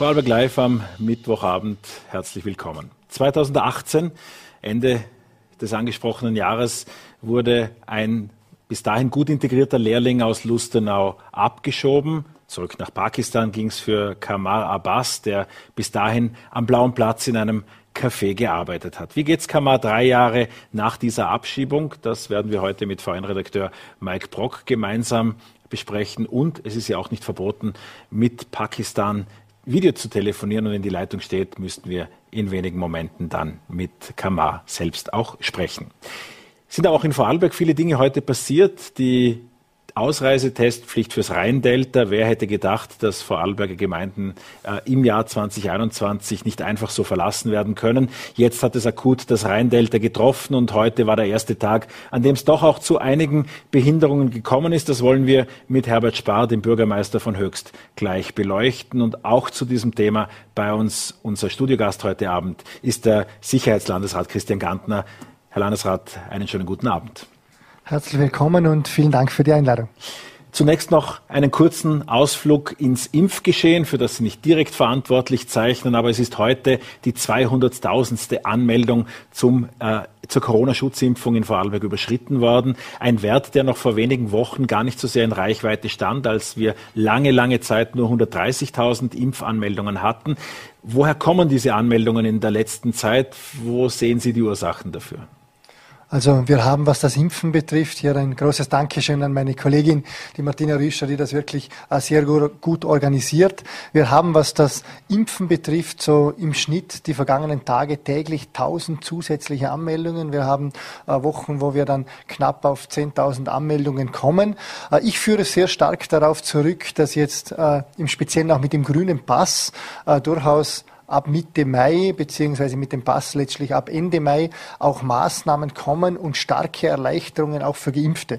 Vorarlberg Live am Mittwochabend. Herzlich willkommen. 2018, Ende des angesprochenen Jahres, wurde ein bis dahin gut integrierter Lehrling aus Lustenau abgeschoben. Zurück nach Pakistan ging es für Qamar Abbas, der bis dahin am Blauen Platz in einem Café gearbeitet hat. Wie geht's Qamar 3 Jahre nach dieser Abschiebung? Das werden wir heute mit VN-Redakteur Mike Brock gemeinsam besprechen. Und es ist ja auch nicht verboten, mit Pakistan Video zu telefonieren, und in die Leitung steht, müssten wir in wenigen Momenten dann mit Qamar selbst auch sprechen. Es sind auch in Vorarlberg viele Dinge heute passiert. Die Ausreisetestpflicht fürs Rheindelta. Wer hätte gedacht, dass Vorarlberger Gemeinden im Jahr 2021 nicht einfach so verlassen werden können? Jetzt hat es akut das Rheindelta getroffen und heute war der erste Tag, an dem es doch auch zu einigen Behinderungen gekommen ist. Das wollen wir mit Herbert Spahr, dem Bürgermeister von Höchst, gleich beleuchten. Und auch zu diesem Thema bei uns, unser Studiogast heute Abend, ist der Sicherheitslandesrat Christian Gantner. Herr Landesrat, einen schönen guten Abend. Herzlich willkommen und vielen Dank für die Einladung. Zunächst noch einen kurzen Ausflug ins Impfgeschehen, für das Sie nicht direkt verantwortlich zeichnen, aber es ist heute die 200.000. Anmeldung zur Corona-Schutzimpfung in Vorarlberg überschritten worden. Ein Wert, der noch vor wenigen Wochen gar nicht so sehr in Reichweite stand, als wir lange, lange Zeit nur 130.000 Impfanmeldungen hatten. Woher kommen diese Anmeldungen in der letzten Zeit? Wo sehen Sie die Ursachen dafür? Also wir haben, was das Impfen betrifft, hier ein großes Dankeschön an meine Kollegin, die Martina Rüscher, die das wirklich sehr gut organisiert. Wir haben, was das Impfen betrifft, so im Schnitt die vergangenen Tage täglich 1000 zusätzliche Anmeldungen. Wir haben Wochen, wo wir dann knapp auf 10.000 Anmeldungen kommen. Ich führe sehr stark darauf zurück, dass jetzt im Speziellen auch mit dem grünen Pass durchaus ab Mitte Mai, beziehungsweise mit dem Pass letztlich ab Ende Mai, auch Maßnahmen kommen und starke Erleichterungen auch für Geimpfte.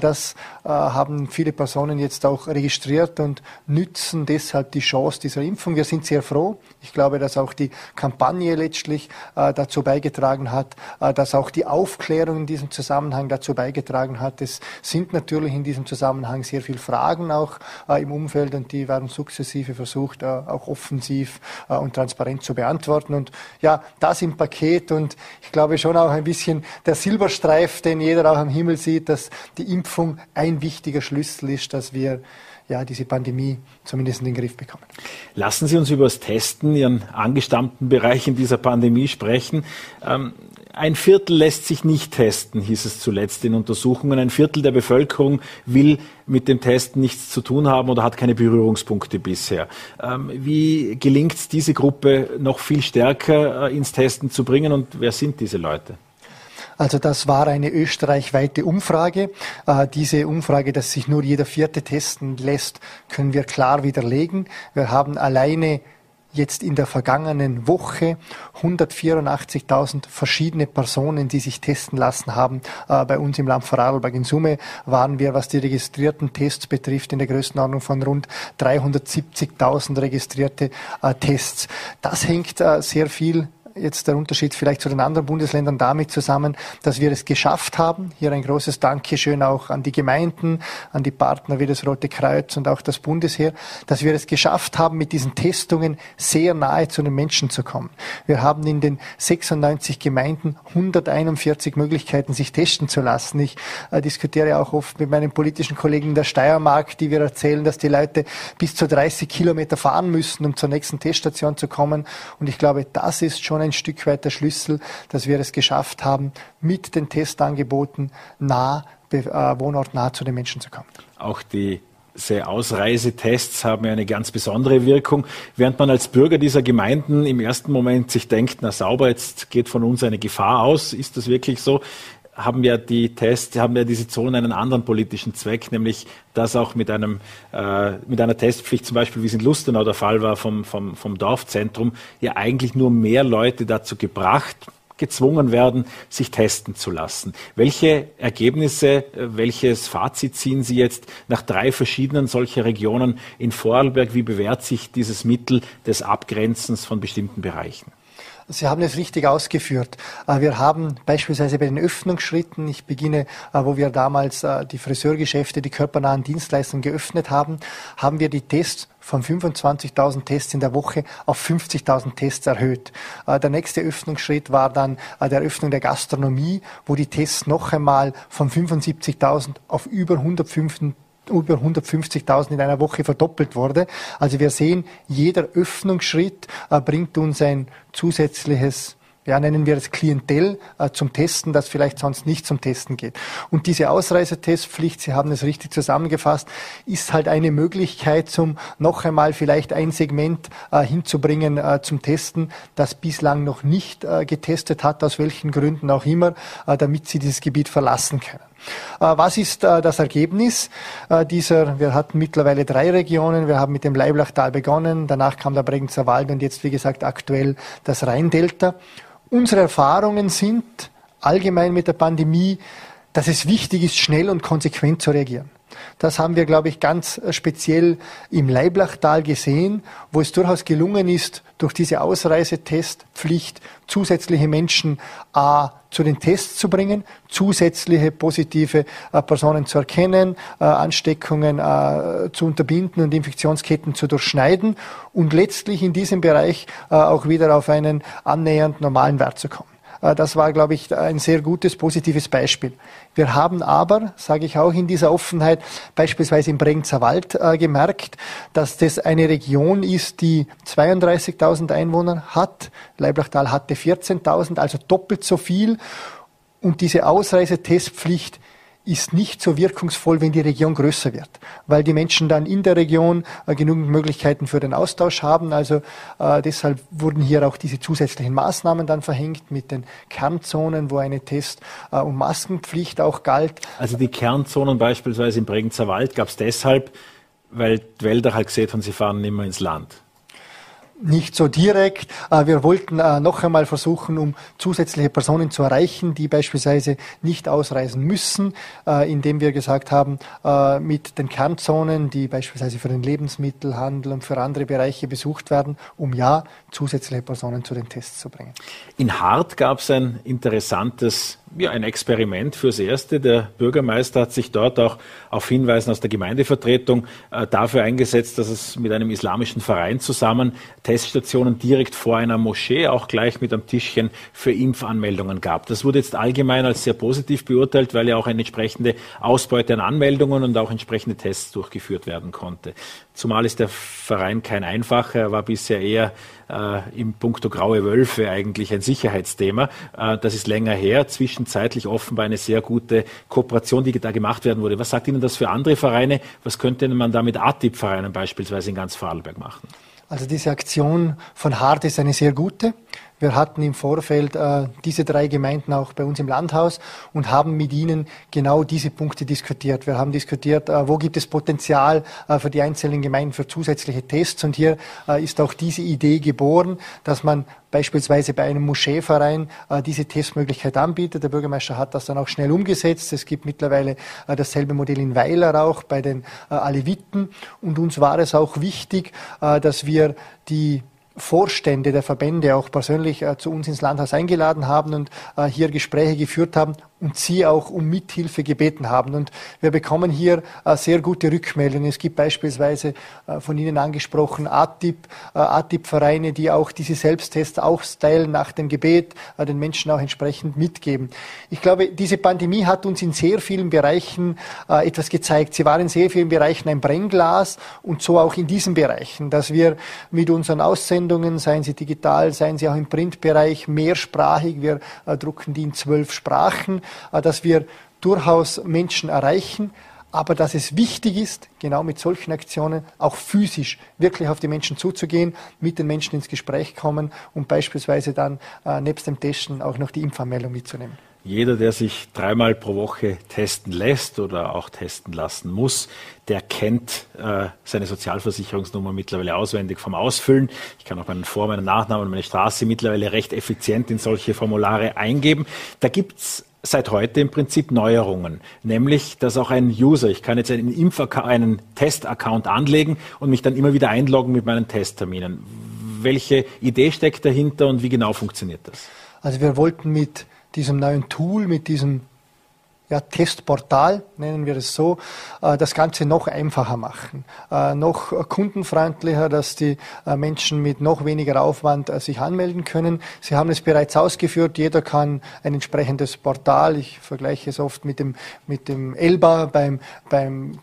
Das haben viele Personen jetzt auch registriert und nützen deshalb die Chance dieser Impfung. Wir sind sehr froh. Ich glaube, dass auch die Kampagne letztlich dazu beigetragen hat, dass auch die Aufklärung in diesem Zusammenhang dazu beigetragen hat. Es sind natürlich in diesem Zusammenhang sehr viele Fragen auch im Umfeld, und die werden sukzessive versucht, auch offensiv und transparent zu beantworten. Und ja, das im Paket, und ich glaube schon auch ein bisschen der Silberstreif, den jeder auch am Himmel sieht, dass die Impfung ein wichtiger Schlüssel ist, dass wir ja diese Pandemie zumindest in den Griff bekommen. Lassen Sie uns über das Testen, Ihren angestammten Bereich in dieser Pandemie, sprechen. Ein Viertel lässt sich nicht testen, hieß es zuletzt in Untersuchungen. Ein Viertel der Bevölkerung will mit dem Testen nichts zu tun haben oder hat keine Berührungspunkte bisher. Wie gelingt es, diese Gruppe noch viel stärker ins Testen zu bringen, und wer sind diese Leute? Also das war eine österreichweite Umfrage. Diese Umfrage, dass sich nur jeder Vierte testen lässt, können wir klar widerlegen. Wir haben alleine jetzt in der vergangenen Woche 184.000 verschiedene Personen, die sich testen lassen haben, bei uns im Land Vorarlberg. In Summe waren wir, was die registrierten Tests betrifft, in der Größenordnung von rund 370.000 registrierte Tests. Das hängt sehr viel jetzt der Unterschied vielleicht zu den anderen Bundesländern damit zusammen, dass wir es geschafft haben. Hier ein großes Dankeschön auch an die Gemeinden, an die Partner wie das Rote Kreuz und auch das Bundesheer, dass wir es geschafft haben, mit diesen Testungen sehr nahe zu den Menschen zu kommen. Wir haben in den 96 Gemeinden 141 Möglichkeiten, sich testen zu lassen. Ich diskutiere auch oft mit meinen politischen Kollegen der Steiermark, die wir erzählen, dass die Leute bis zu 30 Kilometer fahren müssen, um zur nächsten Teststation zu kommen. Und ich glaube, das ist schon ein Stück weit der Schlüssel, dass wir es geschafft haben, mit den Testangeboten wohnortnah zu den Menschen zu kommen. Auch diese Ausreisetests haben ja eine ganz besondere Wirkung. Während man als Bürger dieser Gemeinden im ersten Moment sich denkt, na sauber, jetzt geht von uns eine Gefahr aus, ist das wirklich so? Haben ja diese Zonen einen anderen politischen Zweck, nämlich dass auch mit einer Testpflicht, zum Beispiel wie es in Lustenau der Fall war, vom Dorfzentrum, ja eigentlich nur mehr Leute dazu gezwungen werden, sich testen zu lassen. Welche Ergebnisse, welches Fazit ziehen Sie jetzt nach 3 verschiedenen solcher Regionen in Vorarlberg? Wie bewährt sich dieses Mittel des Abgrenzens von bestimmten Bereichen? Sie haben es richtig ausgeführt. Wir haben beispielsweise bei den Öffnungsschritten, ich beginne, wo wir damals die Friseurgeschäfte, die körpernahen Dienstleistungen geöffnet haben, haben wir die Tests von 25.000 Tests in der Woche auf 50.000 Tests erhöht. Der nächste Öffnungsschritt war dann die Eröffnung der Gastronomie, wo die Tests noch einmal von 75.000 auf über 150.000 in einer Woche verdoppelt wurde. Also wir sehen, jeder Öffnungsschritt bringt uns ein zusätzliches, ja, nennen wir es Klientel zum Testen, das vielleicht sonst nicht zum Testen geht. Und diese Ausreisetestpflicht, Sie haben es richtig zusammengefasst, ist halt eine Möglichkeit, um noch einmal vielleicht ein Segment hinzubringen zum Testen, das bislang noch nicht getestet hat, aus welchen Gründen auch immer, damit sie dieses Gebiet verlassen können. Was ist das Ergebnis dieser? Wir hatten mittlerweile 3 Regionen. Wir haben mit dem Leiblachtal begonnen, danach kam der Bregenzer Wald und jetzt, wie gesagt, aktuell das Rheindelta. Unsere Erfahrungen sind allgemein mit der Pandemie, dass es wichtig ist, schnell und konsequent zu reagieren. Das haben wir, glaube ich, ganz speziell im Leiblachtal gesehen, wo es durchaus gelungen ist, durch diese Ausreisetestpflicht zusätzliche Menschen zu den Tests zu bringen, zusätzliche positive Personen zu erkennen, Ansteckungen zu unterbinden und Infektionsketten zu durchschneiden und letztlich in diesem Bereich auch wieder auf einen annähernd normalen Wert zu kommen. Das war, glaube ich, ein sehr gutes, positives Beispiel. Wir haben aber, sage ich auch in dieser Offenheit, beispielsweise im Bregenzer Wald gemerkt, dass das eine Region ist, die 32.000 Einwohner hat. Leiblachtal hatte 14.000, also doppelt so viel. Und diese Ausreisetestpflicht ist nicht so wirkungsvoll, wenn die Region größer wird, weil die Menschen dann in der Region genügend Möglichkeiten für den Austausch haben. Also deshalb wurden hier auch diese zusätzlichen Maßnahmen dann verhängt mit den Kernzonen, wo eine Test- und Maskenpflicht auch galt. Also die Kernzonen beispielsweise im Bregenzer Wald gab es deshalb, weil die Wälder halt gesehen haben, sie fahren nicht mehr ins Land. Nicht so direkt. Wir wollten noch einmal versuchen, um zusätzliche Personen zu erreichen, die beispielsweise nicht ausreisen müssen, indem wir gesagt haben, mit den Kernzonen, die beispielsweise für den Lebensmittelhandel und für andere Bereiche besucht werden, um ja zusätzliche Personen zu den Tests zu bringen. In Hart gab es ein interessantes, ja, ein Experiment fürs Erste. Der Bürgermeister hat sich dort auch auf Hinweisen aus der Gemeindevertretung dafür eingesetzt, dass es mit einem islamischen Verein zusammen Teststationen direkt vor einer Moschee auch gleich mit einem Tischchen für Impfanmeldungen gab. Das wurde jetzt allgemein als sehr positiv beurteilt, weil ja auch eine entsprechende Ausbeute an Anmeldungen und auch entsprechende Tests durchgeführt werden konnte. Zumal ist der Verein kein einfacher, er war bisher eher im Punkto graue Wölfe eigentlich ein Sicherheitsthema. Das ist länger her, zwischenzeitlich offenbar eine sehr gute Kooperation, die da gemacht werden wurde. Was sagt Ihnen das für andere Vereine? Was könnte man da mit ATIP-Vereinen beispielsweise in ganz Vorarlberg machen? Also diese Aktion von Hart ist eine sehr gute. Wir hatten im Vorfeld diese 3 Gemeinden auch bei uns im Landhaus und haben mit ihnen genau diese Punkte diskutiert. Wir haben diskutiert, wo gibt es Potenzial für die einzelnen Gemeinden für zusätzliche Tests. Und hier ist auch diese Idee geboren, dass man beispielsweise bei einem Moscheeverein diese Testmöglichkeit anbietet. Der Bürgermeister hat das dann auch schnell umgesetzt. Es gibt mittlerweile dasselbe Modell in Weiler auch bei den Aleviten. Und uns war es auch wichtig, dass wir die Vorstände der Verbände auch persönlich zu uns ins Landhaus eingeladen haben und hier Gespräche geführt haben und sie auch um Mithilfe gebeten haben. Und wir bekommen hier sehr gute Rückmeldungen. Es gibt beispielsweise von Ihnen angesprochen ATIP-Vereine, die auch diese Selbsttests austeilen nach dem Gebet, den Menschen auch entsprechend mitgeben. Ich glaube, diese Pandemie hat uns in sehr vielen Bereichen etwas gezeigt. Sie war in sehr vielen Bereichen ein Brennglas und so auch in diesen Bereichen, dass wir mit unseren Aussendungen, seien sie digital, seien sie auch im Printbereich, mehrsprachig, wir drucken die in 12 Sprachen, dass wir durchaus Menschen erreichen, aber dass es wichtig ist, genau mit solchen Aktionen auch physisch wirklich auf die Menschen zuzugehen, mit den Menschen ins Gespräch kommen und beispielsweise dann nebst dem Testen auch noch die Impfanmeldung mitzunehmen. Jeder, der sich 3-mal pro Woche testen lässt oder auch testen lassen muss, der kennt seine Sozialversicherungsnummer mittlerweile auswendig vom Ausfüllen. Ich kann auch meinen Vor-, meinen Nachnamen und meine Straße mittlerweile recht effizient in solche Formulare eingeben. Da gibt's seit heute im Prinzip Neuerungen, nämlich, dass auch ein User, ich kann jetzt einen Test-Account anlegen und mich dann immer wieder einloggen mit meinen Testterminen. Welche Idee steckt dahinter und wie genau funktioniert das? Also wir wollten mit diesem neuen Tool, mit diesem Testportal, nennen wir es so, das Ganze noch einfacher machen, noch kundenfreundlicher, dass die Menschen mit noch weniger Aufwand sich anmelden können. Sie haben es bereits ausgeführt, jeder kann ein entsprechendes Portal, ich vergleiche es oft mit dem Elba beim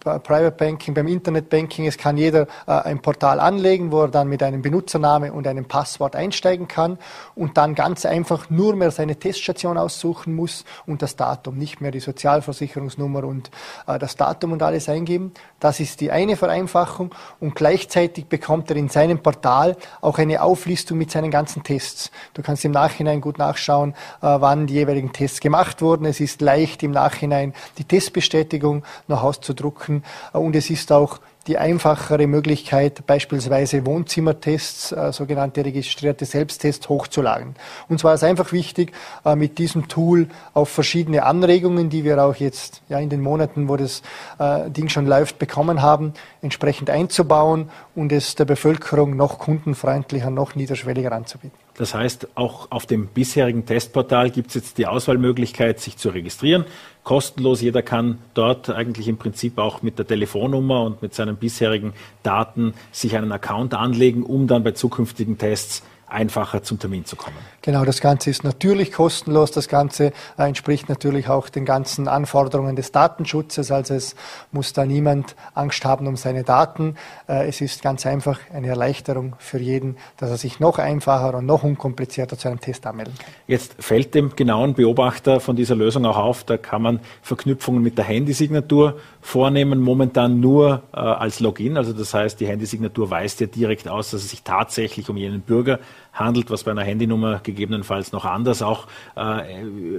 Private Banking, beim Internet Banking, es kann jeder ein Portal anlegen, wo er dann mit einem Benutzername und einem Passwort einsteigen kann und dann ganz einfach nur mehr seine Teststation aussuchen muss und das Datum, nicht mehr die Sozialversicherungsnummer und das Datum und alles eingeben. Das ist die eine Vereinfachung und gleichzeitig bekommt er in seinem Portal auch eine Auflistung mit seinen ganzen Tests. Du kannst im Nachhinein gut nachschauen, wann die jeweiligen Tests gemacht wurden. Es ist leicht im Nachhinein die Testbestätigung noch auszudrucken und es ist auch die einfachere Möglichkeit, beispielsweise Wohnzimmertests, sogenannte registrierte Selbsttests, hochzuladen. Uns war es einfach wichtig, mit diesem Tool auf verschiedene Anregungen, die wir auch jetzt in den Monaten, wo das Ding schon läuft, bekommen haben, entsprechend einzubauen und es der Bevölkerung noch kundenfreundlicher, noch niederschwelliger anzubieten. Das heißt, auch auf dem bisherigen Testportal gibt es jetzt die Auswahlmöglichkeit, sich zu registrieren. Kostenlos, jeder kann dort eigentlich im Prinzip auch mit der Telefonnummer und mit seinen bisherigen Daten sich einen Account anlegen, um dann bei zukünftigen Tests einfacher zum Termin zu kommen. Genau, das Ganze ist natürlich kostenlos. Das Ganze entspricht natürlich auch den ganzen Anforderungen des Datenschutzes. Also es muss da niemand Angst haben um seine Daten. Es ist ganz einfach eine Erleichterung für jeden, dass er sich noch einfacher und noch unkomplizierter zu einem Test anmelden kann. Jetzt fällt dem genauen Beobachter von dieser Lösung auch auf, da kann man Verknüpfungen mit der Handysignatur vornehmen, momentan nur als Login. Also das heißt, die Handysignatur weist ja direkt aus, dass es sich tatsächlich um jenen Bürger handelt, was bei einer Handynummer gegebenenfalls noch anders auch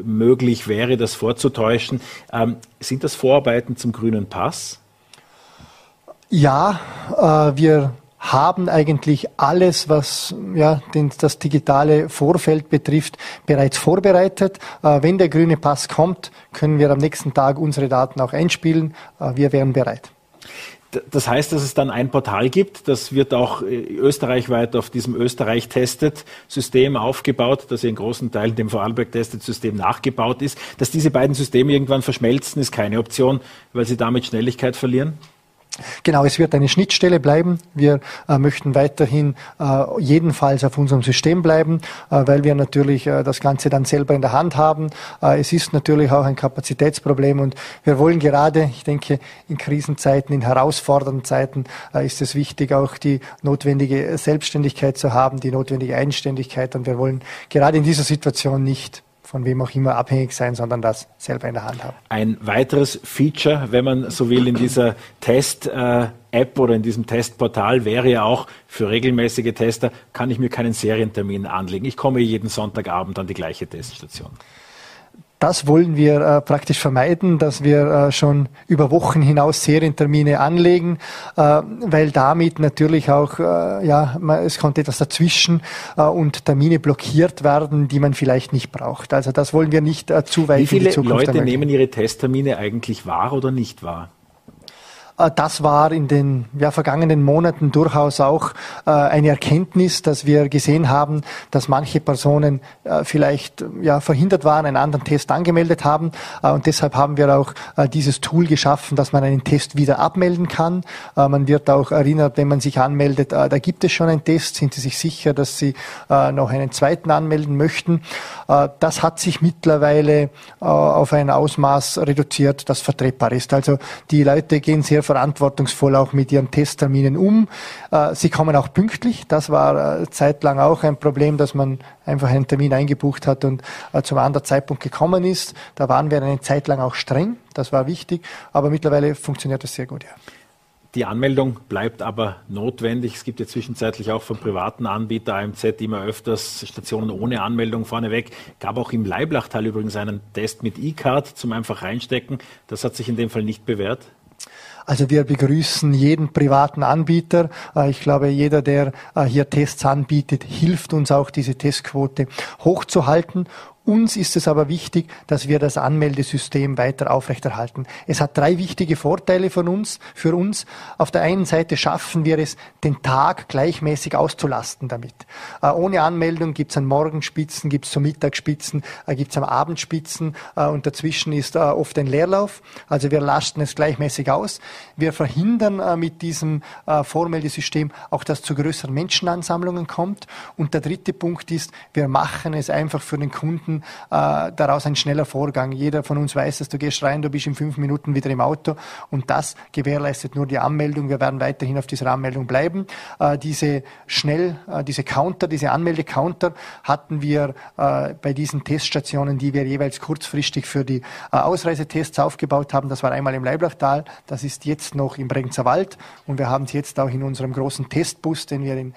möglich wäre, das vorzutäuschen. Sind das Vorarbeiten zum grünen Pass? Ja, wir haben eigentlich alles, was das digitale Vorfeld betrifft, bereits vorbereitet. Wenn der grüne Pass kommt, können wir am nächsten Tag unsere Daten auch einspielen. Wir wären bereit. Das heißt, dass es dann ein Portal gibt, das wird auch österreichweit auf diesem Österreich-Testet-System aufgebaut, das ja in großen Teilen dem Vorarlberg-Testet-System nachgebaut ist. Dass diese beiden Systeme irgendwann verschmelzen, ist keine Option, weil sie damit Schnelligkeit verlieren? Genau, es wird eine Schnittstelle bleiben. Wir möchten weiterhin jedenfalls auf unserem System bleiben, weil wir natürlich das Ganze dann selber in der Hand haben. Es ist natürlich auch ein Kapazitätsproblem und wir wollen gerade, ich denke, in Krisenzeiten, in herausfordernden Zeiten ist es wichtig, auch die notwendige Selbstständigkeit zu haben, die notwendige Eigenständigkeit, und wir wollen gerade in dieser Situation nicht von wem auch immer abhängig sein, sondern das selber in der Hand haben. Ein weiteres Feature, wenn man so will, in dieser Test-App oder in diesem Testportal wäre ja auch für regelmäßige Tester, kann ich mir keinen Serientermin anlegen. Ich komme jeden Sonntagabend an die gleiche Teststation. Das wollen wir praktisch vermeiden, dass wir schon über Wochen hinaus Serientermine anlegen, weil damit natürlich auch, es kommt etwas dazwischen und Termine blockiert werden, die man vielleicht nicht braucht. Also das wollen wir nicht zu weit in die Zukunft ermöglichen. Wie viele Leute nehmen ihre Testtermine eigentlich wahr oder nicht wahr? Das war in den vergangenen Monaten durchaus auch eine Erkenntnis, dass wir gesehen haben, dass manche Personen vielleicht verhindert waren, einen anderen Test angemeldet haben. Und deshalb haben wir auch dieses Tool geschaffen, dass man einen Test wieder abmelden kann. Man wird auch erinnert, wenn man sich anmeldet, da gibt es schon einen Test. Sind Sie sich sicher, dass Sie noch einen zweiten anmelden möchten? Das hat sich mittlerweile auf ein Ausmaß reduziert, das vertretbar ist. Also die Leute gehen sehr verantwortungsvoll auch mit ihren Testterminen um. Sie kommen auch pünktlich. Das war zeitlang auch ein Problem, dass man einfach einen Termin eingebucht hat und zum anderen Zeitpunkt gekommen ist. Da waren wir eine Zeit lang auch streng. Das war wichtig. Aber mittlerweile funktioniert das sehr gut, ja. Die Anmeldung bleibt aber notwendig. Es gibt ja zwischenzeitlich auch von privaten Anbietern AMZ immer öfters Stationen ohne Anmeldung vorneweg. Gab auch im Leiblachtal übrigens einen Test mit E-Card zum einfach reinstecken. Das hat sich in dem Fall nicht bewährt. Also wir begrüßen jeden privaten Anbieter. Ich glaube, jeder, der hier Tests anbietet, hilft uns auch, diese Testquote hochzuhalten. Uns ist es aber wichtig, dass wir das Anmeldesystem weiter aufrechterhalten. Es hat drei wichtige Vorteile für uns. Auf der einen Seite schaffen wir es, den Tag gleichmäßig auszulasten damit. Ohne Anmeldung gibt es an Morgenspitzen, gibt es zu Mittagsspitzen, gibt es am Abendspitzen und dazwischen ist oft ein Leerlauf. Also wir lasten es gleichmäßig aus. Wir verhindern mit diesem Vormeldesystem auch, dass zu größeren Menschenansammlungen kommt. Und der dritte Punkt ist, wir machen es einfach für den Kunden daraus ein schneller Vorgang. Jeder von uns weiß, dass du gehst rein, du bist in 5 Minuten wieder im Auto und das gewährleistet nur die Anmeldung. Wir werden weiterhin auf dieser Anmeldung bleiben. Diese Anmelde-Counter hatten wir bei diesen Teststationen, die wir jeweils kurzfristig für die Ausreisetests aufgebaut haben. Das war einmal im Leiblachtal, das ist jetzt noch im Bregenzer Wald und wir haben es jetzt auch in unserem großen Testbus, den wir in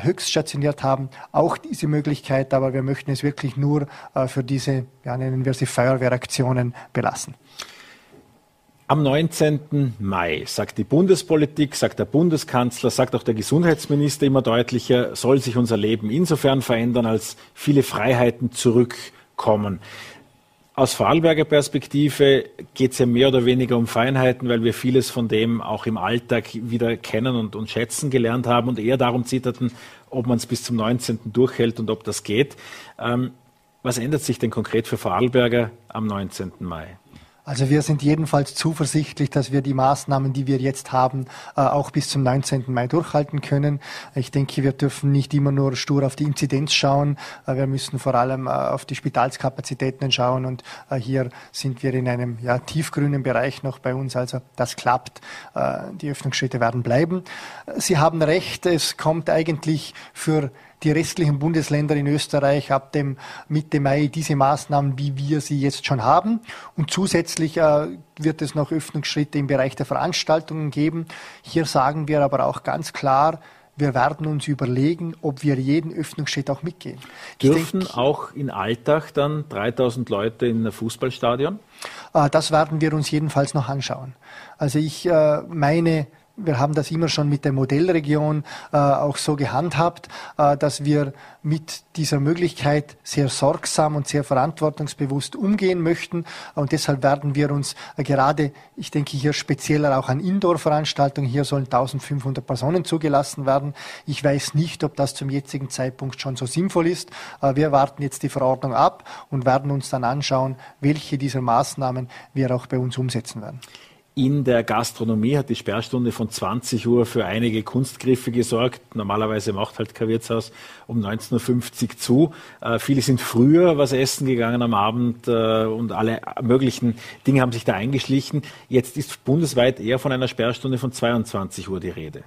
Höchst stationiert haben, auch diese Möglichkeit, aber wir möchten es wirklich nur für diese, ja, nennen wir sie Feuerwehraktionen belassen. Am 19. Mai sagt die Bundespolitik, sagt der Bundeskanzler, sagt auch der Gesundheitsminister immer deutlicher, soll sich unser Leben insofern verändern, als viele Freiheiten zurückkommen. Aus Vorarlberger Perspektive geht es ja mehr oder weniger um Feinheiten, weil wir vieles von dem auch im Alltag wieder kennen und schätzen gelernt haben und eher darum zitterten, ob man es bis zum 19. durchhält und ob das geht. Was ändert sich denn konkret für Vorarlberger am 19. Mai? Also wir sind jedenfalls zuversichtlich, dass wir die Maßnahmen, die wir jetzt haben, auch bis zum 19. Mai durchhalten können. Ich denke, wir dürfen nicht immer nur stur auf die Inzidenz schauen. Wir müssen vor allem auf die Spitalskapazitäten schauen. Und hier sind wir in einem tiefgrünen Bereich noch bei uns. Also das klappt. Die Öffnungsschritte werden bleiben. Sie haben recht, es kommt eigentlich für die restlichen Bundesländer in Österreich ab dem Mitte Mai diese Maßnahmen, wie wir sie jetzt schon haben. Und zusätzlich wird es noch Öffnungsschritte im Bereich der Veranstaltungen geben. Hier sagen wir aber auch ganz klar, wir werden uns überlegen, ob wir jeden Öffnungsschritt auch mitgehen. Dürfen auch in Alltag dann 3000 Leute in ein Fußballstadion? Das werden wir uns jedenfalls noch anschauen. Also ich meine, wir haben das immer schon mit der Modellregion auch so gehandhabt, dass wir mit dieser Möglichkeit sehr sorgsam und sehr verantwortungsbewusst umgehen möchten. Und deshalb werden wir uns gerade, ich denke hier spezieller auch an Indoor-Veranstaltungen, hier sollen 1500 Personen zugelassen werden. Ich weiß nicht, ob das zum jetzigen Zeitpunkt schon so sinnvoll ist. Wir warten jetzt die Verordnung ab und werden uns dann anschauen, welche dieser Maßnahmen wir auch bei uns umsetzen werden. In der Gastronomie hat die Sperrstunde von 20 Uhr für einige Kunstgriffe gesorgt. Normalerweise macht halt kein Wirtshaus um 19.50 Uhr zu. Viele sind früher was essen gegangen am Abend und alle möglichen Dinge haben sich da eingeschlichen. Jetzt ist bundesweit eher von einer Sperrstunde von 22 Uhr die Rede.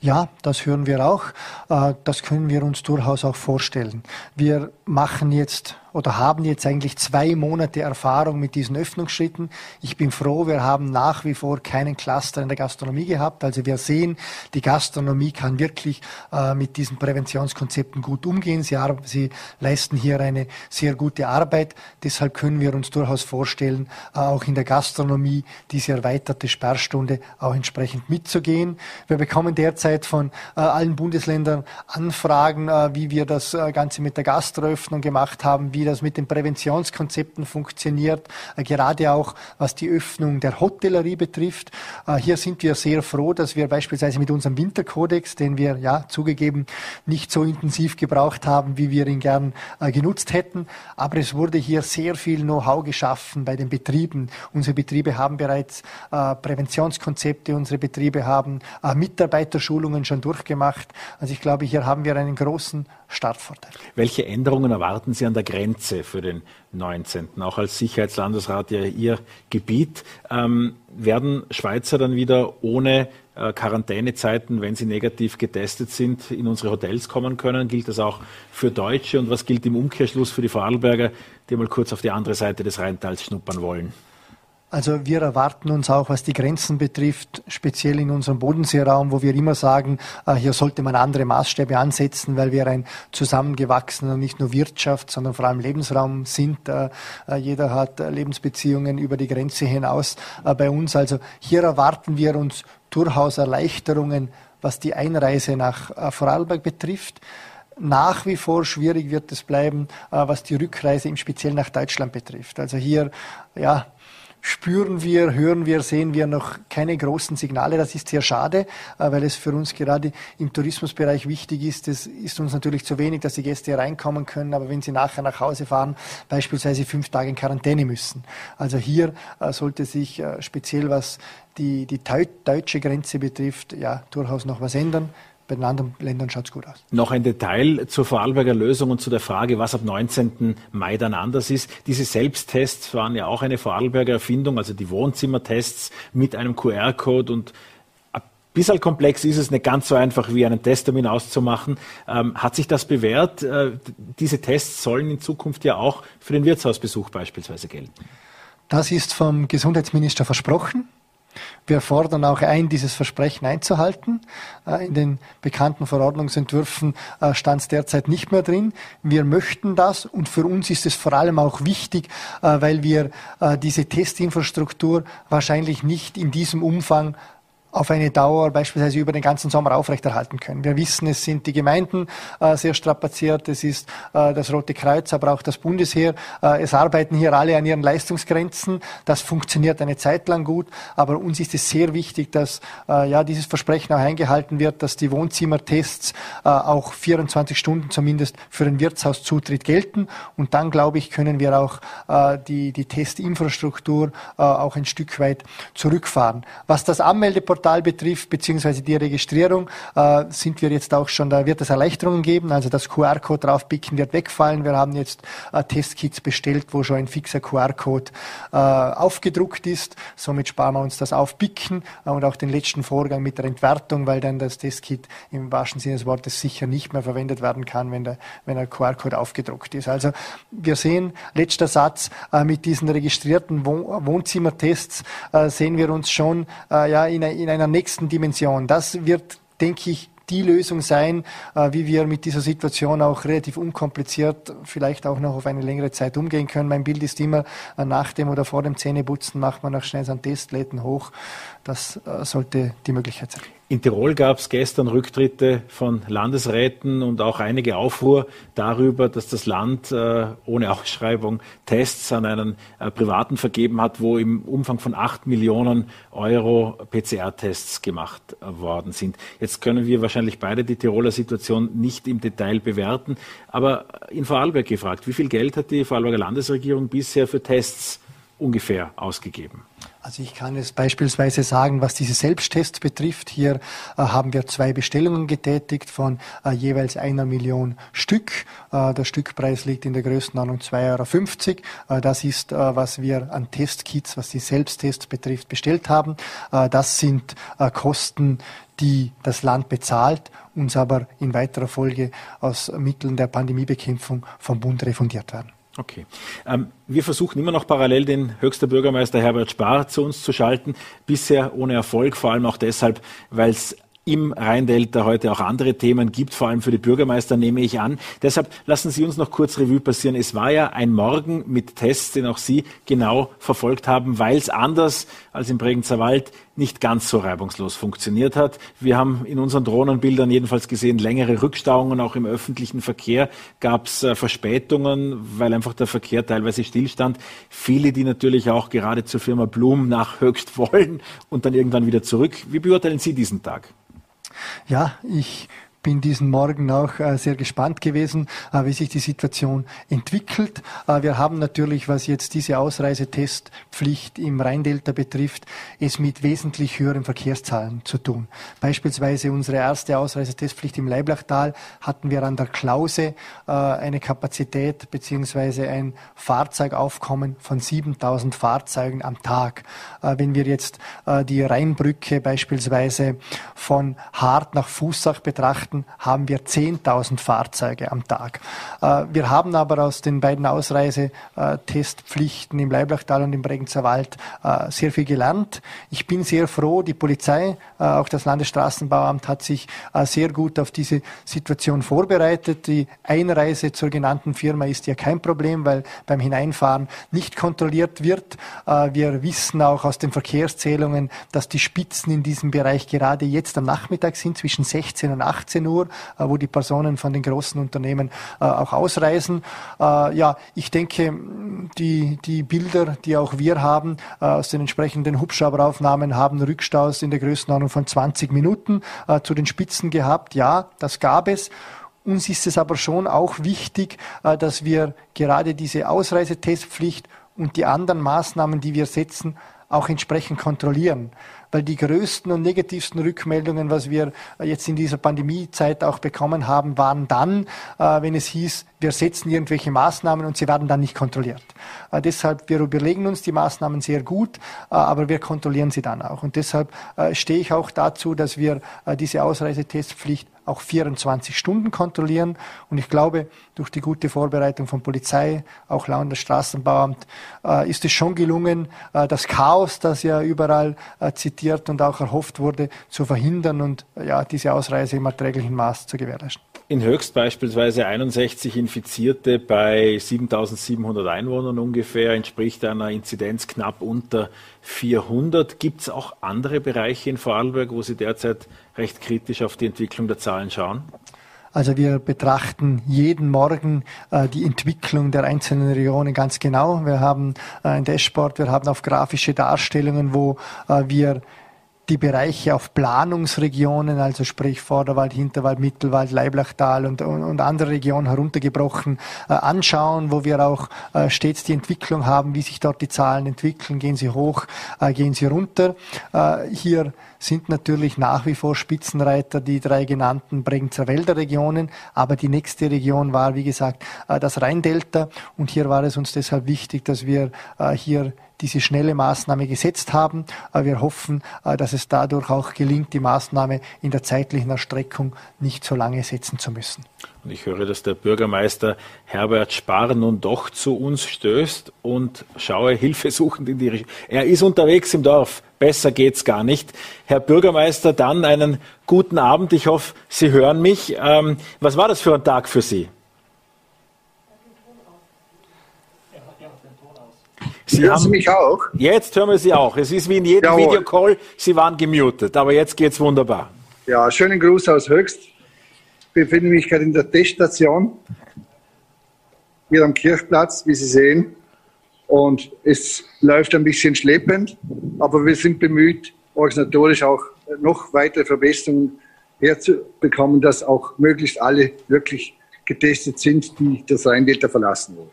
Ja, das hören wir auch. Das können wir uns durchaus auch vorstellen. Wir machen jetzt oder haben jetzt eigentlich 2 Monate Erfahrung mit diesen Öffnungsschritten. Ich bin froh, wir haben nach wie vor keinen Cluster in der Gastronomie gehabt. Also wir sehen, die Gastronomie kann wirklich mit diesen Präventionskonzepten gut umgehen. Sie leisten hier eine sehr gute Arbeit. Deshalb können wir uns durchaus vorstellen, auch in der Gastronomie diese erweiterte Sperrstunde auch entsprechend mitzugehen. Wir bekommen derzeit von allen Bundesländern Anfragen, wie wir das Ganze mit der Gastroöffnung gemacht haben, wie das mit den Präventionskonzepten funktioniert, gerade auch was die Öffnung der Hotellerie betrifft. Hier sind wir sehr froh, dass wir beispielsweise mit unserem Winterkodex, den wir zugegeben nicht so intensiv gebraucht haben, wie wir ihn gern genutzt hätten, aber es wurde hier sehr viel Know-how geschaffen bei den Betrieben. Unsere Betriebe haben bereits Präventionskonzepte, unsere Betriebe haben Mitarbeiterschulungen schon durchgemacht. Also ich glaube, hier haben wir einen großen Startvorteil. Welche Änderungen erwarten Sie an der Grenze für den 19.? Auch als Sicherheitslandesrat ja Ihr Gebiet. Werden Schweizer dann wieder ohne Quarantänezeiten, wenn sie negativ getestet sind, in unsere Hotels kommen können? Gilt das auch für Deutsche? Und was gilt im Umkehrschluss für die Vorarlberger, die mal kurz auf die andere Seite des Rheintals schnuppern wollen? Also wir erwarten uns auch, was die Grenzen betrifft, speziell in unserem Bodenseeraum, wo wir immer sagen, hier sollte man andere Maßstäbe ansetzen, weil wir ein zusammengewachsener, nicht nur Wirtschaft, sondern vor allem Lebensraum sind. Jeder hat Lebensbeziehungen über die Grenze hinaus bei uns. Also hier erwarten wir uns durchaus Erleichterungen, was die Einreise nach Vorarlberg betrifft. Nach wie vor schwierig wird es bleiben, was die Rückreise im Speziellen nach Deutschland betrifft. Also hier, ja, spüren wir, hören wir, sehen wir noch keine großen Signale. Das ist sehr schade, weil es für uns gerade im Tourismusbereich wichtig ist. Es ist uns natürlich zu wenig, dass die Gäste reinkommen können, aber wenn sie nachher nach Hause fahren, beispielsweise 5 Tage in Quarantäne müssen. Also hier sollte sich speziell, was die deutsche Grenze betrifft, ja, durchaus noch was ändern. Bei den anderen Ländern schaut es gut aus. Noch ein Detail zur Vorarlberger Lösung und zu der Frage, was ab 19. Mai dann anders ist. Diese Selbsttests waren ja auch eine Vorarlberger Erfindung, also die Wohnzimmertests mit einem QR-Code. Und ein bisschen komplex ist es, nicht ganz so einfach wie einen Testtermin auszumachen. Hat sich das bewährt? Diese Tests sollen in Zukunft ja auch für den Wirtshausbesuch beispielsweise gelten. Das ist vom Gesundheitsminister versprochen. Wir fordern auch ein, dieses Versprechen einzuhalten. In den bekannten Verordnungsentwürfen stand es derzeit nicht mehr drin. Wir möchten das und für uns ist es vor allem auch wichtig, weil wir diese Testinfrastruktur wahrscheinlich nicht in diesem Umfang auf eine Dauer beispielsweise über den ganzen Sommer aufrechterhalten können. Wir wissen, es sind die Gemeinden sehr strapaziert, es ist das Rote Kreuz, aber auch das Bundesheer. Es arbeiten hier alle an ihren Leistungsgrenzen. Das funktioniert eine Zeit lang gut, aber uns ist es sehr wichtig, dass ja dieses Versprechen auch eingehalten wird, dass die Wohnzimmertests auch 24 Stunden zumindest für den Wirtshauszutritt gelten. Und dann, glaube ich, können wir auch die Testinfrastruktur auch ein Stück weit zurückfahren. Was das Anmeldeportal betrifft, beziehungsweise die Registrierung, sind wir jetzt auch schon, da wird es Erleichterungen geben, also das QR-Code draufpicken wird wegfallen. Wir haben jetzt Testkits bestellt, wo schon ein fixer QR-Code aufgedruckt ist. Somit sparen wir uns das Aufpicken und auch den letzten Vorgang mit der Entwertung, weil dann das Testkit im wahrsten Sinne des Wortes sicher nicht mehr verwendet werden kann, wenn der QR-Code aufgedruckt ist. Also wir sehen, letzter Satz, mit diesen registrierten Wohnzimmertests sehen wir uns schon ja in einer nächsten Dimension. Das wird, denke ich, die Lösung sein, wie wir mit dieser Situation auch relativ unkompliziert vielleicht auch noch auf eine längere Zeit umgehen können. Mein Bild ist immer, nach dem oder vor dem Zähneputzen macht man noch schnell so einen Test, lädt ihn hoch. Das sollte die Möglichkeit sein. In Tirol gab es gestern Rücktritte von Landesräten und auch einige Aufruhr darüber, dass das Land ohne Ausschreibung Tests an einen Privaten vergeben hat, wo im Umfang von 8 Millionen Euro PCR-Tests gemacht worden sind. Jetzt können wir wahrscheinlich beide die Tiroler Situation nicht im Detail bewerten, aber in Vorarlberg gefragt, wie viel Geld hat die Vorarlberger Landesregierung bisher für Tests ungefähr ausgegeben? Also ich kann es beispielsweise sagen, was diese Selbsttests betrifft. Hier haben wir 2 Bestellungen getätigt von jeweils 1 Million Stück. Der Stückpreis liegt in der Größenordnung 2,50 €. Das ist, was wir an Testkits, was die Selbsttests betrifft, bestellt haben. Das sind Kosten, die das Land bezahlt, uns aber in weiterer Folge aus Mitteln der Pandemiebekämpfung vom Bund refundiert werden. Okay. Wir versuchen immer noch parallel den Höchster Bürgermeister Herbert Spahr zu uns zu schalten. Bisher ohne Erfolg, vor allem auch deshalb, weil es im Rheindelta heute auch andere Themen gibt, vor allem für die Bürgermeister, nehme ich an. Deshalb lassen Sie uns noch kurz Revue passieren. Es war ja ein Morgen mit Tests, den auch Sie genau verfolgt haben, weil es anders als im Bregenzer Wald nicht ganz so reibungslos funktioniert hat. Wir haben in unseren Drohnenbildern jedenfalls gesehen, längere Rückstauungen, auch im öffentlichen Verkehr gab es Verspätungen, weil einfach der Verkehr teilweise stillstand. Viele, die natürlich auch gerade zur Firma Blum nach Höchst wollen und dann irgendwann wieder zurück. Wie beurteilen Sie diesen Tag? Ja, ich bin diesen Morgen auch sehr gespannt gewesen, wie sich die Situation entwickelt. Wir haben natürlich, was jetzt diese Ausreisetestpflicht im Rheindelta betrifft, es mit wesentlich höheren Verkehrszahlen zu tun. Beispielsweise unsere erste Ausreisetestpflicht im Leiblachtal hatten wir an der Klause eine Kapazität bzw. ein Fahrzeugaufkommen von 7.000 Fahrzeugen am Tag. Wenn wir jetzt die Rheinbrücke beispielsweise von Hart nach Fußach betrachten, haben wir 10.000 Fahrzeuge am Tag. Wir haben aber aus den beiden Ausreisetestpflichten im Leiblachtal und im Bregenzer Wald sehr viel gelernt. Ich bin sehr froh, die Polizei, auch das Landesstraßenbauamt hat sich sehr gut auf diese Situation vorbereitet. Die Einreise zur genannten Firma ist ja kein Problem, weil beim Hineinfahren nicht kontrolliert wird. Wir wissen auch aus den Verkehrszählungen, dass die Spitzen in diesem Bereich gerade jetzt am Nachmittag sind, zwischen 16 und 18. 18 Uhr, wo die Personen von den großen Unternehmen auch ausreisen. Ja, ich denke, die Bilder, die auch wir haben, aus den entsprechenden Hubschrauberaufnahmen, haben Rückstaus in der Größenordnung von 20 Minuten zu den Spitzen gehabt. Ja, das gab es. Uns ist es aber schon auch wichtig, dass wir gerade diese Ausreisetestpflicht und die anderen Maßnahmen, die wir setzen, auch entsprechend kontrollieren. Weil die größten und negativsten Rückmeldungen, was wir jetzt in dieser Pandemiezeit auch bekommen haben, waren dann, wenn es hieß, wir setzen irgendwelche Maßnahmen und sie werden dann nicht kontrolliert. Deshalb, wir überlegen uns die Maßnahmen sehr gut, aber wir kontrollieren sie dann auch. Und deshalb stehe ich auch dazu, dass wir diese Ausreisetestpflicht auch 24 Stunden kontrollieren. Und ich glaube, durch die gute Vorbereitung von Polizei, auch Landes- und Straßenbauamt, ist es schon gelungen, das Chaos, das ja überall zitiert und auch erhofft wurde, zu verhindern und ja, diese Ausreise im erträglichen Maß zu gewährleisten. In Höchst beispielsweise 61 Infizierte bei 7.700 Einwohnern ungefähr, entspricht einer Inzidenz knapp unter 400. Gibt es auch andere Bereiche in Vorarlberg, wo Sie derzeit recht kritisch auf die Entwicklung der Zahlen schauen? Also wir betrachten jeden Morgen die Entwicklung der einzelnen Regionen ganz genau. Wir haben ein Dashboard, wir haben auch grafische Darstellungen, wo wir die Bereiche auf Planungsregionen, also sprich Vorderwald, Hinterwald, Mittelwald, Leiblachtal und andere Regionen heruntergebrochen anschauen, wo wir auch stets die Entwicklung haben, wie sich dort die Zahlen entwickeln, gehen sie hoch, gehen sie runter. Hier sind natürlich nach wie vor Spitzenreiter die drei genannten Bregenzer Wälder Regionen, aber die nächste Region war, wie gesagt, das Rheindelta, und hier war es uns deshalb wichtig, dass wir hier diese schnelle Maßnahme gesetzt haben. Wir hoffen, dass es dadurch auch gelingt, die Maßnahme in der zeitlichen Erstreckung nicht so lange setzen zu müssen. Und ich höre, dass der Bürgermeister Herbert Spahr nun doch zu uns stößt und schaue hilfesuchend in die Richtung. Er ist unterwegs im Dorf. Besser geht's gar nicht. Herr Bürgermeister, dann einen guten Abend. Ich hoffe, Sie hören mich. Was war das für ein Tag für Sie? Hören Sie mich auch? Jetzt hören wir Sie auch. Es ist wie in jedem Videocall, Sie waren gemutet, aber jetzt geht's wunderbar. Ja, schönen Gruß aus Höchst. Ich befinde mich gerade in der Teststation, hier am Kirchplatz, wie Sie sehen. Und es läuft ein bisschen schleppend, aber wir sind bemüht, organisatorisch auch noch weitere Verbesserungen herzubekommen, dass auch möglichst alle wirklich getestet sind, die das Rheindelta verlassen wollen.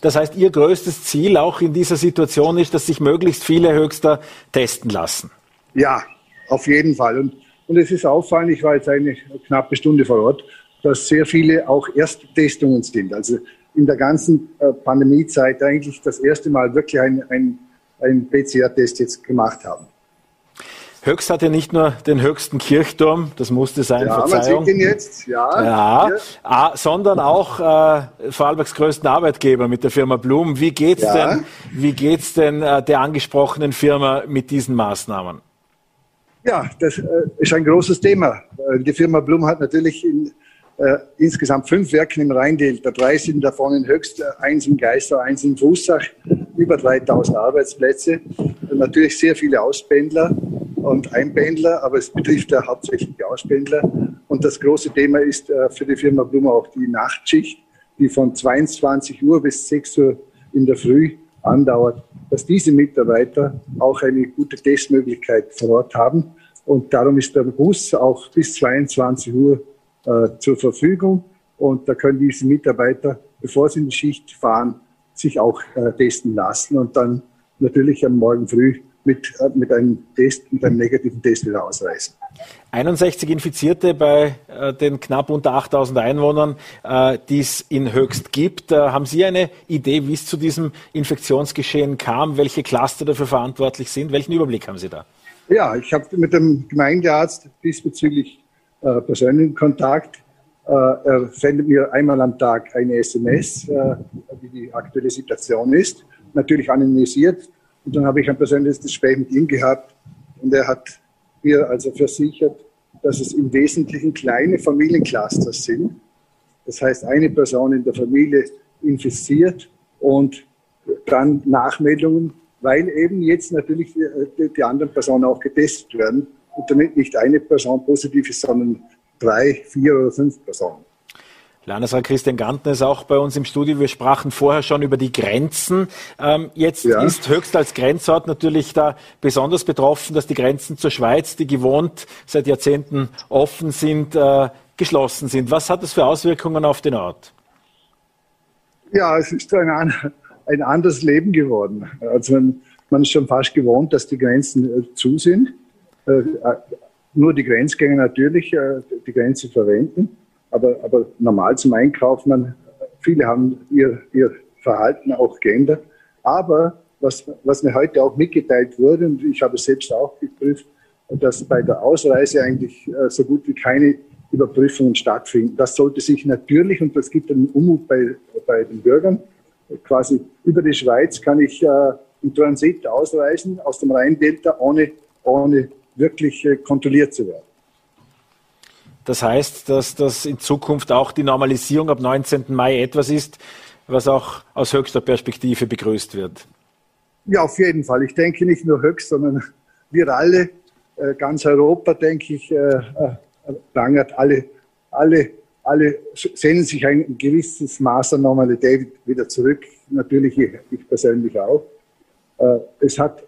Das heißt, Ihr größtes Ziel auch in dieser Situation ist, dass sich möglichst viele Höchster testen lassen? Ja, auf jeden Fall. Und es ist auffallend, ich war jetzt eine knappe Stunde vor Ort, dass sehr viele auch Ersttestungen sind. Also in der ganzen Pandemiezeit eigentlich das erste Mal wirklich einen PCR-Test jetzt gemacht haben. Höchst hat ja nicht nur den höchsten Kirchturm, das musste sein, ja, Verzeihung. Man sieht ihn jetzt, ja. Sondern auch Vorarlbergs größten Arbeitgeber mit der Firma Blum. Wie geht's denn, der angesprochenen Firma mit diesen Maßnahmen? Ja, das ist ein großes Thema. Die Firma Blum hat natürlich insgesamt 5 Werke im Rheindelta. 3 sind davon in Höchst, 1 in Geisler, 1 in Fußach. Über 3.000 Arbeitsplätze. Natürlich sehr viele Auspendler und Einpendler, aber es betrifft ja hauptsächlich die Auspendler. Und das große Thema ist für die Firma Blum auch die Nachtschicht, die von 22 Uhr bis 6 Uhr in der Früh andauert, dass diese Mitarbeiter auch eine gute Testmöglichkeit vor Ort haben. Und darum ist der Bus auch bis 22 Uhr zur Verfügung. Und da können diese Mitarbeiter, bevor sie in die Schicht fahren, sich auch testen lassen und dann natürlich am Morgen früh mit einem negativen Test wieder ausreisen. 61 Infizierte bei den knapp unter 8.000 Einwohnern, die es in Höchst gibt. Haben Sie eine Idee, wie es zu diesem Infektionsgeschehen kam? Welche Cluster dafür verantwortlich sind? Welchen Überblick haben Sie da? Ja, ich habe mit dem Gemeindearzt diesbezüglich persönlichen Kontakt. Er sendet mir einmal am Tag eine SMS, wie die aktuelle Situation ist, natürlich anonymisiert. Und dann habe ich ein persönliches Gespräch mit ihm gehabt und er hat mir also versichert, dass es im Wesentlichen kleine Familienclusters sind. Das heißt, eine Person in der Familie infiziert und dann Nachmeldungen, weil eben jetzt natürlich die anderen Personen auch getestet werden und damit nicht eine Person positiv ist, sondern 3, 4 oder 5 Personen. Landesrat Christian Gantner ist auch bei uns im Studio. Wir sprachen vorher schon über die Grenzen. Jetzt ist Höchst als Grenzort natürlich da besonders betroffen, dass die Grenzen zur Schweiz, die gewohnt seit Jahrzehnten offen sind, geschlossen sind. Was hat das für Auswirkungen auf den Ort? Ja, es ist ein anderes Leben geworden. Also man ist schon fast gewohnt, dass die Grenzen zu sind. Nur die Grenzgänger natürlich die Grenze verwenden. Aber normal zum Einkaufen, viele haben ihr Verhalten auch geändert. Aber was mir heute auch mitgeteilt wurde, und ich habe es selbst auch geprüft, dass bei der Ausreise eigentlich so gut wie keine Überprüfungen stattfinden. Das sollte sich natürlich, und das gibt einen Unmut bei den Bürgern, quasi über die Schweiz kann ich im Transit ausreisen aus dem Rheindelta, ohne wirklich kontrolliert zu werden. Das heißt, dass das in Zukunft auch die Normalisierung ab 19. Mai etwas ist, was auch aus höchster Perspektive begrüßt wird. Ja, auf jeden Fall. Ich denke nicht nur Höchst, sondern wir alle, ganz Europa, denke ich, prangert, alle sehnen sich ein gewisses Maß an Normalität wieder zurück. Natürlich ich persönlich auch. Es hat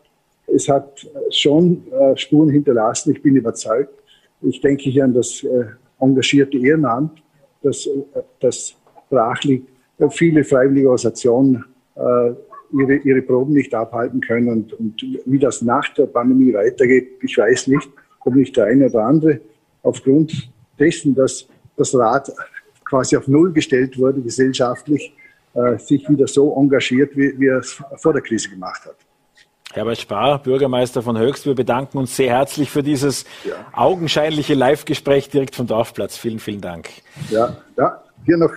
schon Spuren hinterlassen, ich bin überzeugt. Ich denke hier an das engagierte Ehrenamt, das brach liegt. Viele freiwillige Organisationen ihre Proben nicht abhalten können. Und wie das nach der Pandemie weitergeht, ich weiß nicht, ob nicht der eine oder andere aufgrund dessen, dass das Rad quasi auf Null gestellt wurde, gesellschaftlich, sich wieder so engagiert, wie er es vor der Krise gemacht hat. Herbert Spahr, Bürgermeister von Höchst, wir bedanken uns sehr herzlich für dieses augenscheinliche Live-Gespräch direkt vom Dorfplatz. Vielen, vielen Dank. Ja, hier noch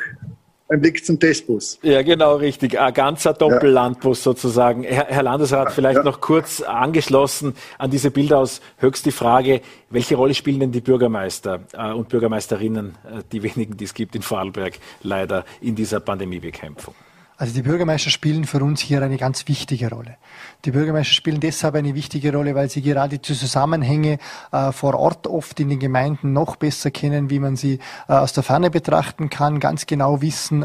ein Blick zum Testbus. Ja, genau, richtig. Ein ganzer Doppellandbus sozusagen. Herr Landesrat, vielleicht noch kurz angeschlossen an diese Bilder aus Höchst die Frage, welche Rolle spielen denn die Bürgermeister und Bürgermeisterinnen, die wenigen, die es gibt in Vorarlberg, leider in dieser Pandemiebekämpfung? Also die Bürgermeister spielen für uns hier eine ganz wichtige Rolle. Die Bürgermeister spielen deshalb eine wichtige Rolle, weil sie gerade die Zusammenhänge vor Ort oft in den Gemeinden noch besser kennen, wie man sie aus der Ferne betrachten kann, ganz genau wissen,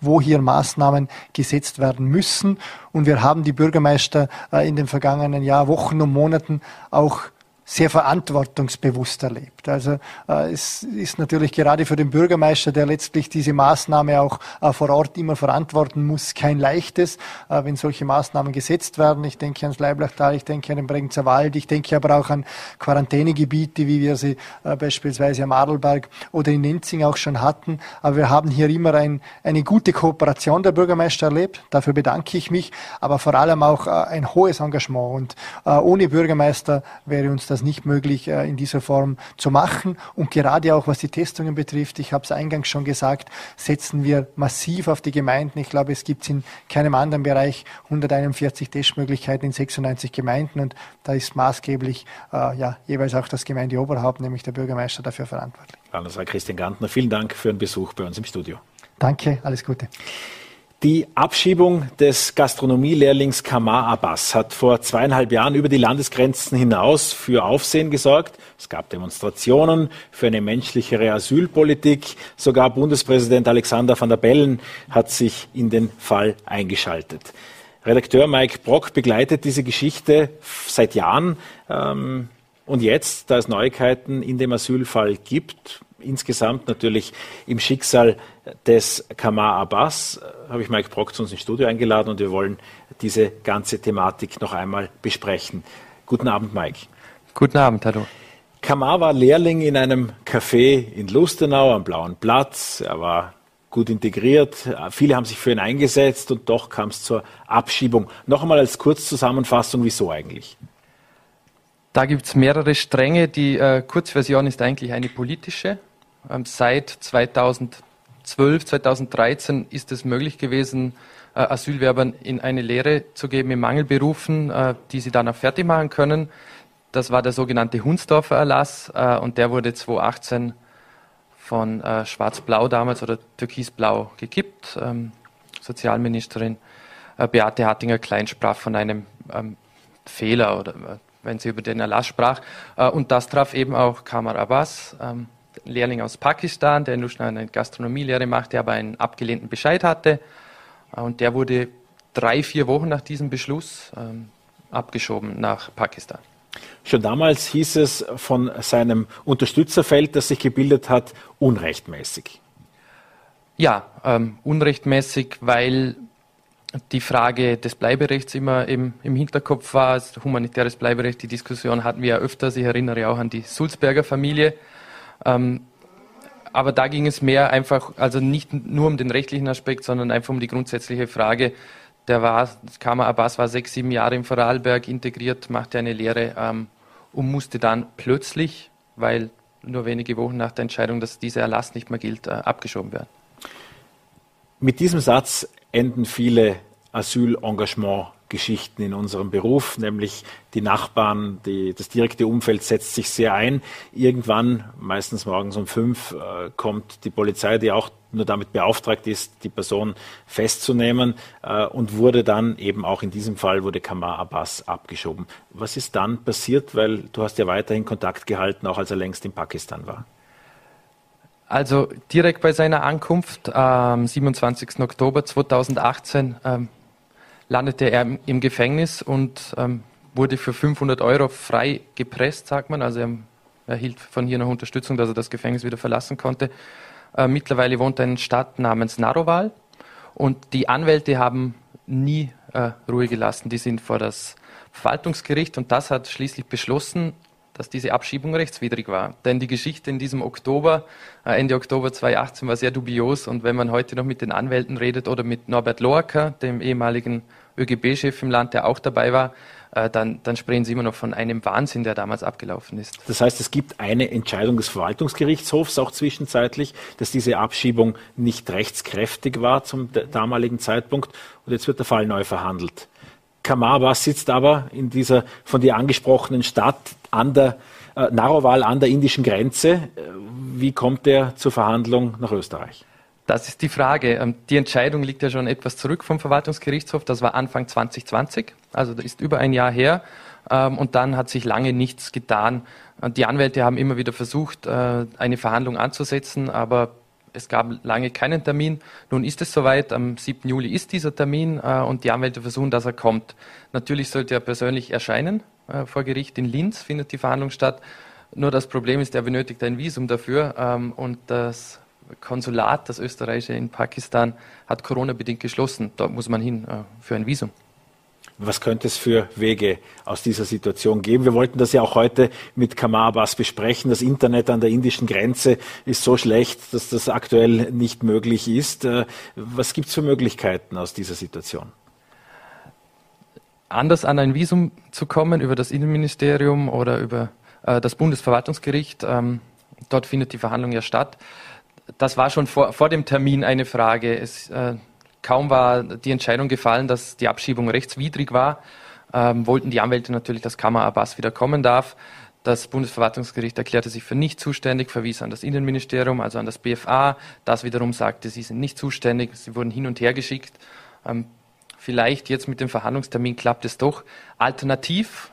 wo hier Maßnahmen gesetzt werden müssen. Und wir haben die Bürgermeister in den vergangenen Wochen und Monaten auch sehr verantwortungsbewusst erlebt. Also es ist natürlich gerade für den Bürgermeister, der letztlich diese Maßnahme auch vor Ort immer verantworten muss, kein leichtes, wenn solche Maßnahmen gesetzt werden. Ich denke ans Leiblachtal, ich denke an den Bregenzer Wald, ich denke aber auch an Quarantänegebiete, wie wir sie beispielsweise am Adelberg oder in Nenzing auch schon hatten. Aber wir haben hier immer eine gute Kooperation der Bürgermeister erlebt. Dafür bedanke ich mich, aber vor allem auch ein hohes Engagement. Und ohne Bürgermeister wäre uns das nicht möglich in dieser Form zu machen. Und gerade auch was die Testungen betrifft, ich habe es eingangs schon gesagt, setzen wir massiv auf die Gemeinden. Ich glaube, es gibt in keinem anderen Bereich 141 Testmöglichkeiten in 96 Gemeinden. Und da ist maßgeblich jeweils auch das Gemeindeoberhaupt, nämlich der Bürgermeister, dafür verantwortlich. Landesrat Christian Gantner, vielen Dank für den Besuch bei uns im Studio. Danke, alles Gute. Die Abschiebung des Gastronomielehrlings Qamar Abbas hat vor 2,5 Jahren über die Landesgrenzen hinaus für Aufsehen gesorgt. Es gab Demonstrationen für eine menschlichere Asylpolitik. Sogar Bundespräsident Alexander van der Bellen hat sich in den Fall eingeschaltet. Redakteur Mike Brock begleitet diese Geschichte seit Jahren. Und jetzt, da es Neuigkeiten in dem Asylfall gibt, insgesamt natürlich im Schicksal des Qamar Abbas, habe ich Mike Brock zu uns ins Studio eingeladen und wir wollen diese ganze Thematik noch einmal besprechen. Guten Abend, Mike. Guten Abend, hallo. Qamar war Lehrling in einem Café in Lustenau am Blauen Platz. Er war gut integriert, viele haben sich für ihn eingesetzt und doch kam es zur Abschiebung. Noch einmal als Kurzzusammenfassung, wieso eigentlich? Da gibt es mehrere Stränge. Die Kurzversion ist eigentlich eine politische. Seit 2012, 2013 ist es möglich gewesen, Asylwerbern in eine Lehre zu geben in Mangelberufen, die sie dann auch fertig machen können. Das war der sogenannte Hundstorfer Erlass und der wurde 2018 von Schwarz-Blau damals oder Türkis-Blau gekippt. Sozialministerin Beate Hartinger-Klein sprach von einem Fehler oder wenn sie über den Erlass sprach. Und das traf eben auch Qamar Abbas. Lehrling aus Pakistan, der in Lustenau eine Gastronomielehre machte, aber einen abgelehnten Bescheid hatte. Und der wurde 3-4 Wochen nach diesem Beschluss abgeschoben nach Pakistan. Schon damals hieß es von seinem Unterstützerfeld, das sich gebildet hat, unrechtmäßig. Ja, unrechtmäßig, weil die Frage des Bleiberechts immer im Hinterkopf war. Also humanitäres Bleiberecht, die Diskussion hatten wir ja öfters. Ich erinnere auch an die Sulzberger Familie. Aber da ging es mehr einfach, also nicht nur um den rechtlichen Aspekt, sondern einfach um die grundsätzliche Frage. Qamar Abbas war 6-7 Jahre in Vorarlberg integriert, machte eine Lehre und musste dann plötzlich, weil nur wenige Wochen nach der Entscheidung, dass dieser Erlass nicht mehr gilt, abgeschoben werden. Mit diesem Satz enden viele Asylengagementgeschichten in unserem Beruf, nämlich die Nachbarn, das direkte Umfeld setzt sich sehr ein. Irgendwann, meistens morgens um 5, kommt die Polizei, die auch nur damit beauftragt ist, die Person festzunehmen, und wurde dann eben auch in diesem Fall, wurde Qamar Abbas abgeschoben. Was ist dann passiert? Weil du hast ja weiterhin Kontakt gehalten, auch als er längst in Pakistan war. Also direkt bei seiner Ankunft am 27. Oktober 2018 landete er im Gefängnis und wurde für 500 € frei gepresst, sagt man. Also er erhielt von hier noch Unterstützung, dass er das Gefängnis wieder verlassen konnte. Mittlerweile wohnt er in einer Stadt namens Narowal, und die Anwälte haben nie Ruhe gelassen. Die sind vor das Verwaltungsgericht, und das hat schließlich beschlossen, dass diese Abschiebung rechtswidrig war. Denn die Geschichte in diesem Ende Oktober 2018 war sehr dubios. Und wenn man heute noch mit den Anwälten redet oder mit Norbert Loacker, dem ehemaligen ÖGB-Chef im Land, der auch dabei war, dann sprechen Sie immer noch von einem Wahnsinn, der damals abgelaufen ist. Das heißt, es gibt eine Entscheidung des Verwaltungsgerichtshofs auch zwischenzeitlich, dass diese Abschiebung nicht rechtskräftig war zum damaligen Zeitpunkt. Und jetzt wird der Fall neu verhandelt. Qamar Abbas sitzt aber in dieser von dir angesprochenen Stadt an der Narowal an der indischen Grenze. Wie kommt er zur Verhandlung nach Österreich? Das ist die Frage. Die Entscheidung liegt ja schon etwas zurück vom Verwaltungsgerichtshof. Das war Anfang 2020, also das ist über ein Jahr her. Und dann hat sich lange nichts getan. Die Anwälte haben immer wieder versucht, eine Verhandlung anzusetzen, aber es gab lange keinen Termin. Nun ist es soweit, am 7. Juli ist dieser Termin und die Anwälte versuchen, dass er kommt. Natürlich sollte er persönlich erscheinen vor Gericht. In Linz findet die Verhandlung statt. Nur das Problem ist, er benötigt ein Visum dafür und das Konsulat, das österreichische in Pakistan, hat Corona-bedingt geschlossen. Dort muss man hin für ein Visum. Was könnte es für Wege aus dieser Situation geben? Wir wollten das ja auch heute mit Qamar Abbas besprechen. Das Internet an der indischen Grenze ist so schlecht, dass das aktuell nicht möglich ist. Was gibt es für Möglichkeiten aus dieser Situation? Anders an ein Visum zu kommen über das Innenministerium oder über das Bundesverwaltungsgericht. Dort findet die Verhandlung ja statt. Das war schon vor dem Termin eine Frage. Kaum war die Entscheidung gefallen, dass die Abschiebung rechtswidrig war, wollten die Anwälte natürlich, dass Qamar Abbas wieder kommen darf. Das Bundesverwaltungsgericht erklärte sich für nicht zuständig, verwies an das Innenministerium, also an das BFA. Das wiederum sagte, sie sind nicht zuständig, sie wurden hin und her geschickt. Vielleicht jetzt mit dem Verhandlungstermin klappt es doch. Alternativ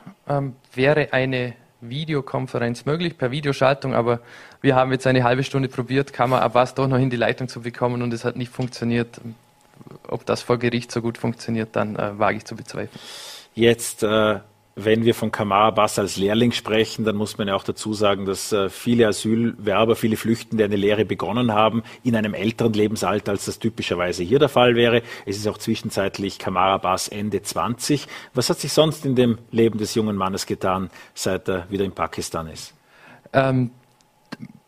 wäre eine Videokonferenz möglich, per Videoschaltung, aber wir haben jetzt eine halbe Stunde probiert, Qamar Abbas doch noch in die Leitung zu bekommen, und es hat nicht funktioniert. Ob das vor Gericht so gut funktioniert, dann wage ich zu bezweifeln. Jetzt, wenn wir von Qamar Abbas als Lehrling sprechen, dann muss man ja auch dazu sagen, dass viele Asylwerber, viele Flüchtende eine Lehre begonnen haben in einem älteren Lebensalter, als das typischerweise hier der Fall wäre. Es ist auch zwischenzeitlich Qamar Abbas Ende 20. Was hat sich sonst in dem Leben des jungen Mannes getan, seit er wieder in Pakistan ist?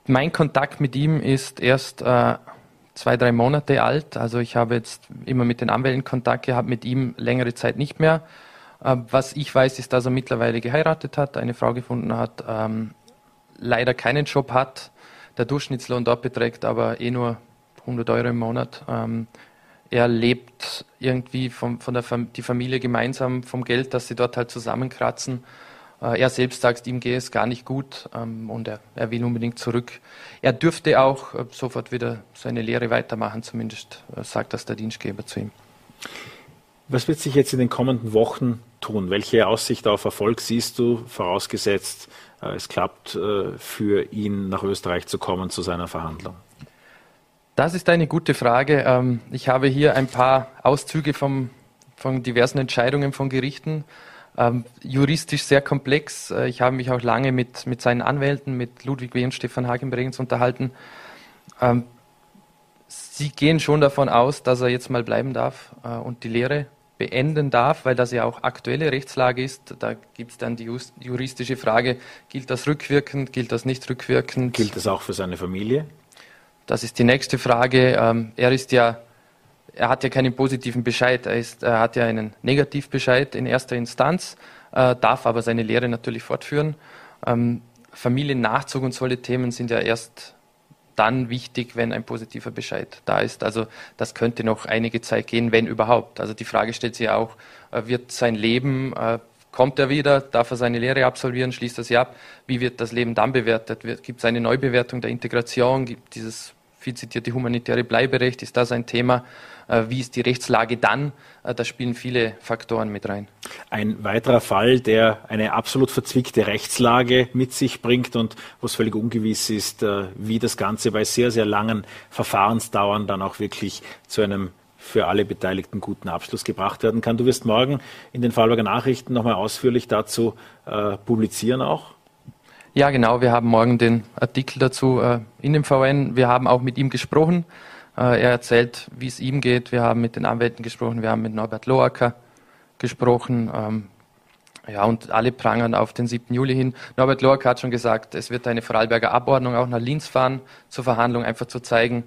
Mein Kontakt mit ihm ist erst 2-3 Monate alt, also ich habe jetzt immer mit den Anwälten Kontakt gehabt, mit ihm längere Zeit nicht mehr. Was ich weiß, ist, dass er mittlerweile geheiratet hat, eine Frau gefunden hat, leider keinen Job hat. Der Durchschnittslohn dort beträgt aber nur 100 € im Monat. Er lebt irgendwie die Familie gemeinsam vom Geld, das sie dort halt zusammenkratzen. Er selbst sagt, ihm gehe es gar nicht gut und er will unbedingt zurück. Er dürfte auch sofort wieder seine Lehre weitermachen, zumindest sagt das der Dienstgeber zu ihm. Was wird sich jetzt in den kommenden Wochen tun? Welche Aussicht auf Erfolg siehst du, vorausgesetzt, es klappt für ihn, nach Österreich zu kommen zu seiner Verhandlung? Das ist eine gute Frage. Ich habe hier ein paar Auszüge von diversen Entscheidungen von Gerichten. Juristisch sehr komplex. Ich habe mich auch lange mit seinen Anwälten, mit Ludwig W. und Stefan Hagenbregens unterhalten. Sie gehen schon davon aus, dass er jetzt mal bleiben darf und die Lehre beenden darf, weil das ja auch aktuelle Rechtslage ist. Da gibt es dann die juristische Frage, gilt das rückwirkend, gilt das nicht rückwirkend? Gilt das auch für seine Familie? Das ist die nächste Frage. Er hat ja keinen positiven Bescheid, er hat ja einen Negativbescheid in erster Instanz, darf aber seine Lehre natürlich fortführen. Familiennachzug und solche Themen sind ja erst dann wichtig, wenn ein positiver Bescheid da ist. Also das könnte noch einige Zeit gehen, wenn überhaupt. Also die Frage stellt sich ja auch, wird sein Leben, kommt er wieder, darf er seine Lehre absolvieren, schließt er sie ab? Wie wird das Leben dann bewertet? Gibt es eine Neubewertung der Integration? Gibt dieses viel zitierte humanitäre Bleiberecht? Ist das ein Thema? Wie ist die Rechtslage dann? Da spielen viele Faktoren mit rein. Ein weiterer Fall, der eine absolut verzwickte Rechtslage mit sich bringt und wo es völlig ungewiss ist, wie das Ganze bei sehr, sehr langen Verfahrensdauern dann auch wirklich zu einem für alle Beteiligten guten Abschluss gebracht werden kann. Du wirst morgen in den Vorarlberger Nachrichten nochmal ausführlich dazu publizieren auch. Ja, genau. Wir haben morgen den Artikel dazu in dem VN. Wir haben auch mit ihm gesprochen. Er erzählt, wie es ihm geht. Wir haben mit den Anwälten gesprochen. Wir haben mit Norbert Loacker gesprochen. Ja, und alle prangern auf den 7. Juli hin. Norbert Loacker hat schon gesagt, es wird eine Vorarlberger Abordnung auch nach Linz fahren zur Verhandlung, einfach zu zeigen,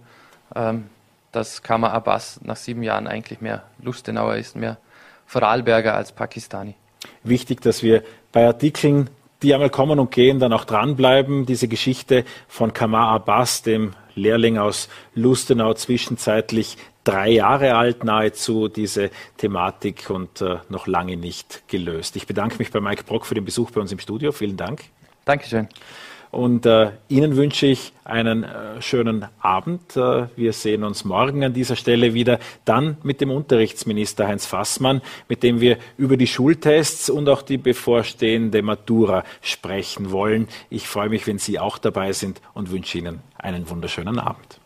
dass Qamar Abbas nach 7 Jahren eigentlich mehr Lustenauer ist, mehr Vorarlberger als Pakistani. Wichtig, dass wir bei Artikeln, die einmal kommen und gehen, dann auch dranbleiben. Diese Geschichte von Qamar Abbas, dem Lehrling aus Lustenau, zwischenzeitlich 3 Jahre alt nahezu, diese Thematik und noch lange nicht gelöst. Ich bedanke mich bei Mike Brock für den Besuch bei uns im Studio. Vielen Dank. Dankeschön. Und Ihnen wünsche ich einen schönen Abend. Wir sehen uns morgen an dieser Stelle wieder, dann mit dem Unterrichtsminister Heinz Fassmann, mit dem wir über die Schultests und auch die bevorstehende Matura sprechen wollen. Ich freue mich, wenn Sie auch dabei sind und wünsche Ihnen einen wunderschönen Abend.